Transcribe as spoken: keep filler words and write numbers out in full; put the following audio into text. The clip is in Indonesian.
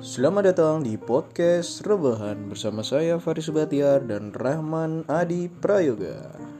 Selamat datang di podcast Rebahan bersama saya Faris Batyar dan Rahman Adi Prayoga.